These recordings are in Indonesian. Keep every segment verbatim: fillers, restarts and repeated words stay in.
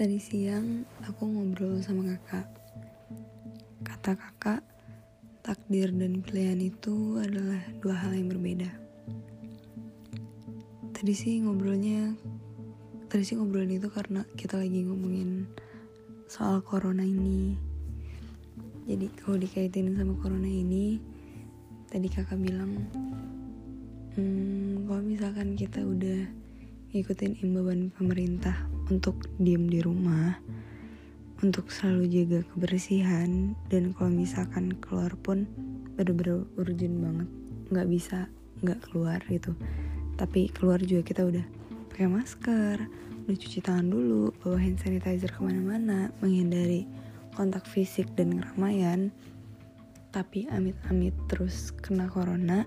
Tadi siang aku ngobrol sama kakak. Kata kakak, takdir dan pilihan itu adalah dua hal yang berbeda. Tadi sih ngobrolnya, tadi sih ngobrolan itu karena kita lagi ngomongin soal corona ini. Jadi kalau dikaitin sama corona ini, tadi kakak bilang, hmm, kalau misalkan kita udah ngikutin imbauan pemerintah untuk diem di rumah, untuk selalu jaga kebersihan, dan kalau misalkan keluar pun bener-bener urgent banget, nggak bisa nggak keluar gitu. Tapi keluar juga kita udah pakai masker, udah cuci tangan dulu, bawa hand sanitizer kemana-mana, menghindari kontak fisik dan keramaian. Tapi amit-amit terus kena corona,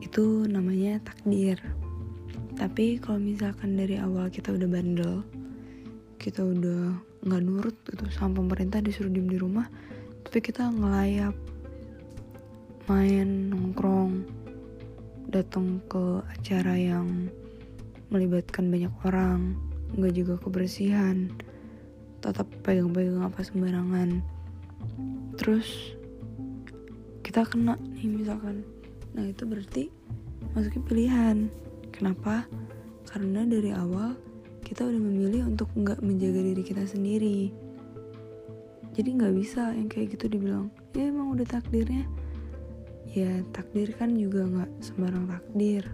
itu namanya takdir. Tapi kalau misalkan dari awal kita udah bandel, kita udah gak nurut gitu sama pemerintah disuruh diem di rumah, tapi kita ngelayap, main, nongkrong, datang ke acara yang melibatkan banyak orang, gak jaga kebersihan, tetap pegang-pegang apa sembarangan, terus kita kena nih misalkan. Nah itu berarti masukin pilihan. Kenapa? Karena dari awal kita udah memilih untuk gak menjaga diri kita sendiri. Jadi gak bisa yang kayak gitu dibilang, ya emang udah takdirnya. Ya takdir kan juga gak sembarang takdir,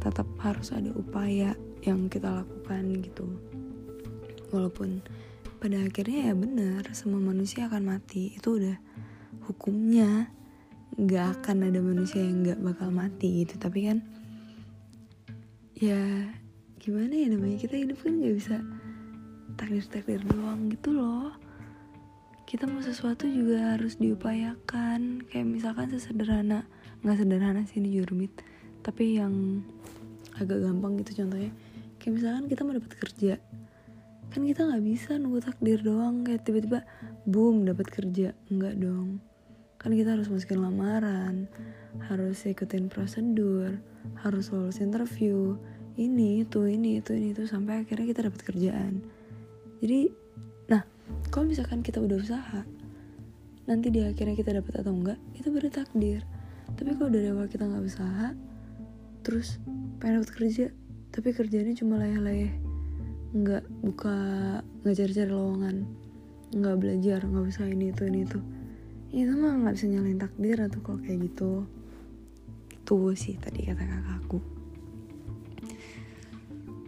tetap harus ada upaya yang kita lakukan gitu. Walaupun pada akhirnya ya benar, semua manusia akan mati, itu udah hukumnya. Gak akan ada manusia yang gak bakal mati gitu. Tapi kan ya gimana ya, namanya kita hidup kan gak bisa takdir-takdir doang gitu loh. Kita mau sesuatu juga harus diupayakan. Kayak misalkan sesederhana, gak sederhana sih ini jurumit, tapi yang agak gampang gitu contohnya. Kayak misalkan kita mau dapat kerja, kan kita gak bisa nunggu takdir doang. Kayak tiba-tiba boom dapat kerja, enggak dong. Kan kita harus masukin lamaran, harus ikutin prosedur, harus lulus interview, ini itu ini itu ini itu sampai akhirnya kita dapat kerjaan. Jadi nah kalau misalkan kita udah usaha, nanti di akhirnya kita dapat atau enggak itu baru takdir. Tapi kalau dari awal kita nggak usaha, terus pengen dapat kerja tapi kerjanya cuma layeh-layeh, nggak buka, nggak cari-cari lowongan, nggak belajar, nggak usaha ini itu ini itu, itu mah nggak bisa nyalain takdir atau kalau kayak gitu. Itu sih tadi kata kakakku.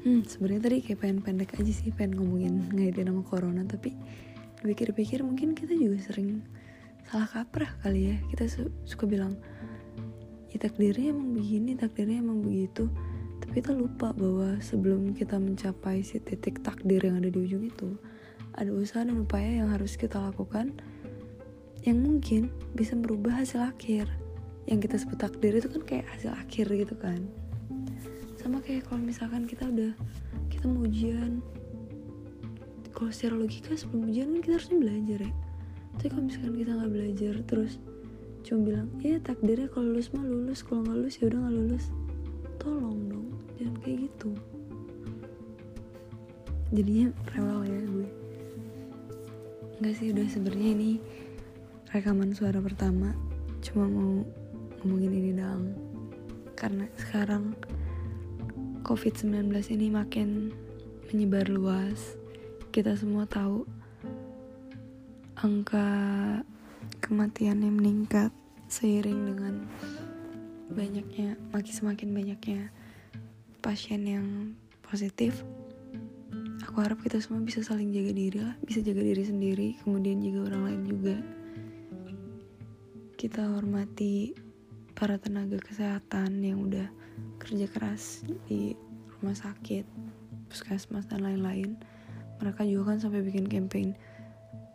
Hmm, sebenarnya tadi kayak pengen pendek aja sih, pengen ngomongin ngaitin sama corona, tapi dipikir-pikir mungkin kita juga sering salah kaprah kali ya. Kita su- suka bilang, ya takdirnya emang begini, takdirnya emang begitu, tapi kita lupa bahwa sebelum kita mencapai si titik takdir yang ada di ujung itu, ada usaha dan upaya yang harus kita lakukan, yang mungkin bisa merubah hasil akhir. Yang kita sebut takdir itu kan kayak hasil akhir gitu kan. Sama kayak kalau misalkan kita udah kita mau ujian, kalau secara logika sebelum ujian kan kita harusnya belajar ya. Tapi kalau misalkan kita nggak belajar terus cuma bilang ya takdirnya kalau lulus mah lulus, kalau nggak lulus ya udah nggak lulus, tolong dong jangan kayak gitu. Jadinya rewel ya gue. Nggak sih, udah sebenarnya ini rekaman suara pertama, cuma mau ngomongin ini doang karena sekarang covid sembilan belas ini makin menyebar luas. Kita semua tahu angka kematiannya meningkat seiring dengan banyaknya, makin semakin banyaknya pasien yang positif. Aku harap kita semua bisa saling jaga diri lah, bisa jaga diri sendiri, kemudian jaga orang lain juga. Kita hormati para tenaga kesehatan yang udah kerja keras di rumah sakit, puskesmas dan lain-lain. Mereka juga kan sampai bikin campaign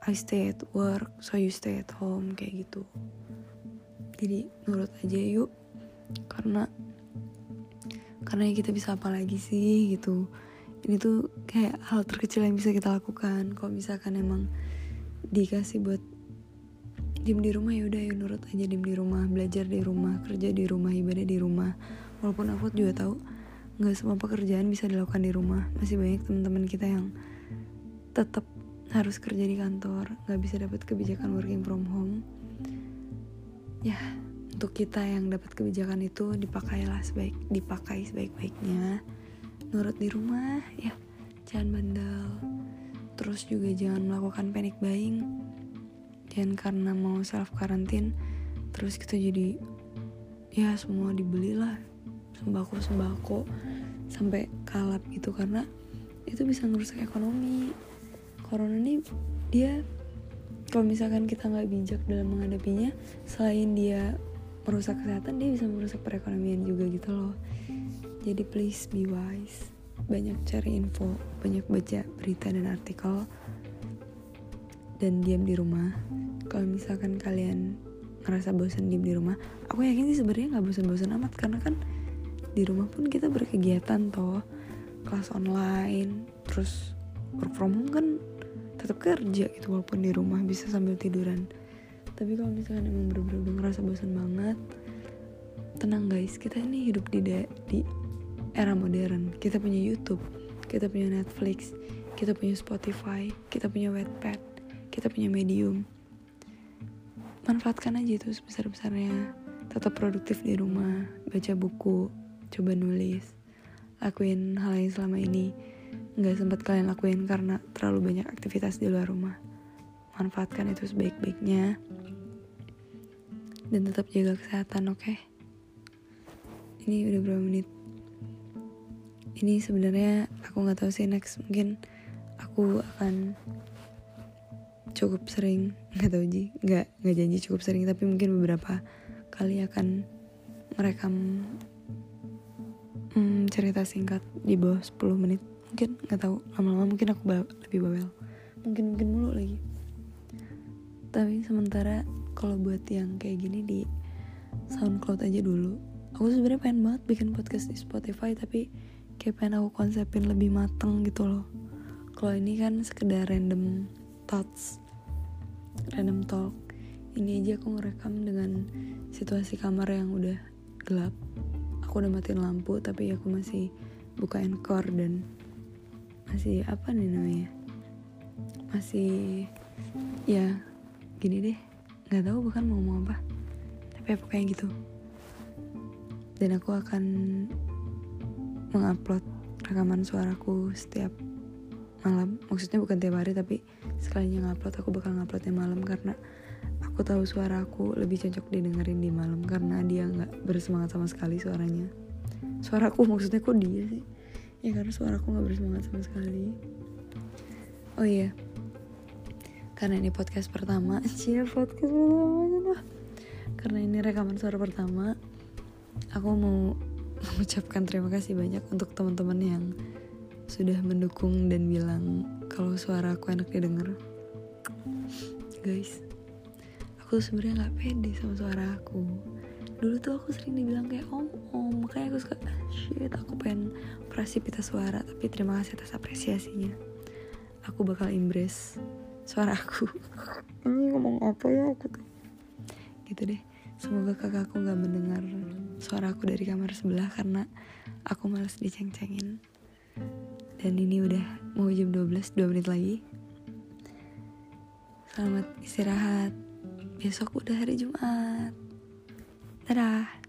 I stay at work, so you stay at home kayak gitu. Jadi nurut aja yuk, karena karena kita bisa apa lagi sih gitu. Ini tuh kayak hal terkecil yang bisa kita lakukan. Kalau misalkan emang dikasih buat diem di rumah, ya udah ya nurut aja diem di rumah, belajar di rumah, kerja di rumah, ibadah di rumah. Walaupun aku juga tahu nggak semua pekerjaan bisa dilakukan di rumah, masih banyak teman-teman kita yang tetap harus kerja di kantor, nggak bisa dapat kebijakan working from home. Ya, untuk kita yang dapat kebijakan itu dipakailah sebaik dipakai sebaik-baiknya. Nurut di rumah, ya, jangan bandel. Terus juga jangan melakukan panic buying. Jangan karena mau self karantin, terus kita jadi ya semua dibelilah sembako-sembako sampai kalap gitu, karena itu bisa ngerusak ekonomi. Corona ini dia kalau misalkan kita nggak bijak dalam menghadapinya, selain dia merusak kesehatan, dia bisa merusak perekonomian juga gitu loh. Jadi please be wise, banyak cari info, banyak baca berita dan artikel, dan diam di rumah. Kalau misalkan kalian ngerasa bosan diam di rumah, aku yakin sih sebenarnya nggak bosan-bosan amat, karena kan di rumah pun kita berkegiatan toh, kelas online, terus work from home kan tetap kerja gitu, walaupun di rumah bisa sambil tiduran. Tapi kalau misalkan emang bener-bener ngerasa bosan banget, tenang guys, kita ini hidup di, da- di era modern. Kita punya YouTube, kita punya Netflix, kita punya Spotify, kita punya Wattpad, kita punya Medium. Manfaatkan aja itu sebesar-besarnya. Tetap produktif di rumah, baca buku, coba nulis, lakuin hal yang selama ini nggak sempat kalian lakuin karena terlalu banyak aktivitas di luar rumah. Manfaatkan itu sebaik-baiknya dan tetap jaga kesehatan, oke? Okay? Ini udah berapa menit? Ini sebenarnya aku nggak tahu sih next, mungkin aku akan cukup sering, nggak tahu ji, nggak nggak janji cukup sering, tapi mungkin beberapa kali akan merekam hmm, cerita singkat di bawah sepuluh menit. Mungkin nggak tahu, lama-lama mungkin aku ba- lebih bawel, mungkin mungkin mulu lagi. Tapi sementara kalau buat yang kayak gini di SoundCloud aja dulu. Aku sebenarnya pengen banget bikin podcast di Spotify, tapi kayak pengen aku konsepin lebih mateng gitu loh. Kalau ini kan sekedar random thoughts, random talk. Ini aja aku ngerekam dengan situasi kamar yang udah gelap. Aku udah matiin lampu, tapi aku masih buka Anchor dan masih apa nih namanya, masih ya gini deh, nggak tahu bukan mau ngomong apa, tapi apa kayak gitu. Dan aku akan mengupload rekaman suaraku setiap malam, maksudnya bukan tiap hari, tapi sekalinya ngupload aku bakal nguploadnya malam, karena aku tahu suaraku lebih cocok didengerin di malam, karena dia nggak bersemangat sama sekali suaranya. Suaraku maksudnya kok dia sih? Ya karena suaraku gak bersemangat sama sekali. Oh iya, karena ini podcast pertama Cie, podcast pertama karena ini rekaman suara pertama, aku mau mengucapkan terima kasih banyak untuk teman-teman yang sudah mendukung dan bilang kalau suaraku enak didengar. Guys, aku sebenarnya gak pede sama suara aku. Dulu tuh aku sering dibilang kayak om-om, makanya aku suka, ah, shit, aku pengen operasi pita suara. Tapi terima kasih atas apresiasinya. Aku bakal embrace suara aku. Ini ngomong apa ya aku tuh? Gitu deh, semoga kakakku gak mendengar suara aku dari kamar sebelah, karena aku malas diceng-cengin. Dan ini udah mau jam dua belas, dua menit lagi. Selamat istirahat. Besok udah hari Jumat. Dadah.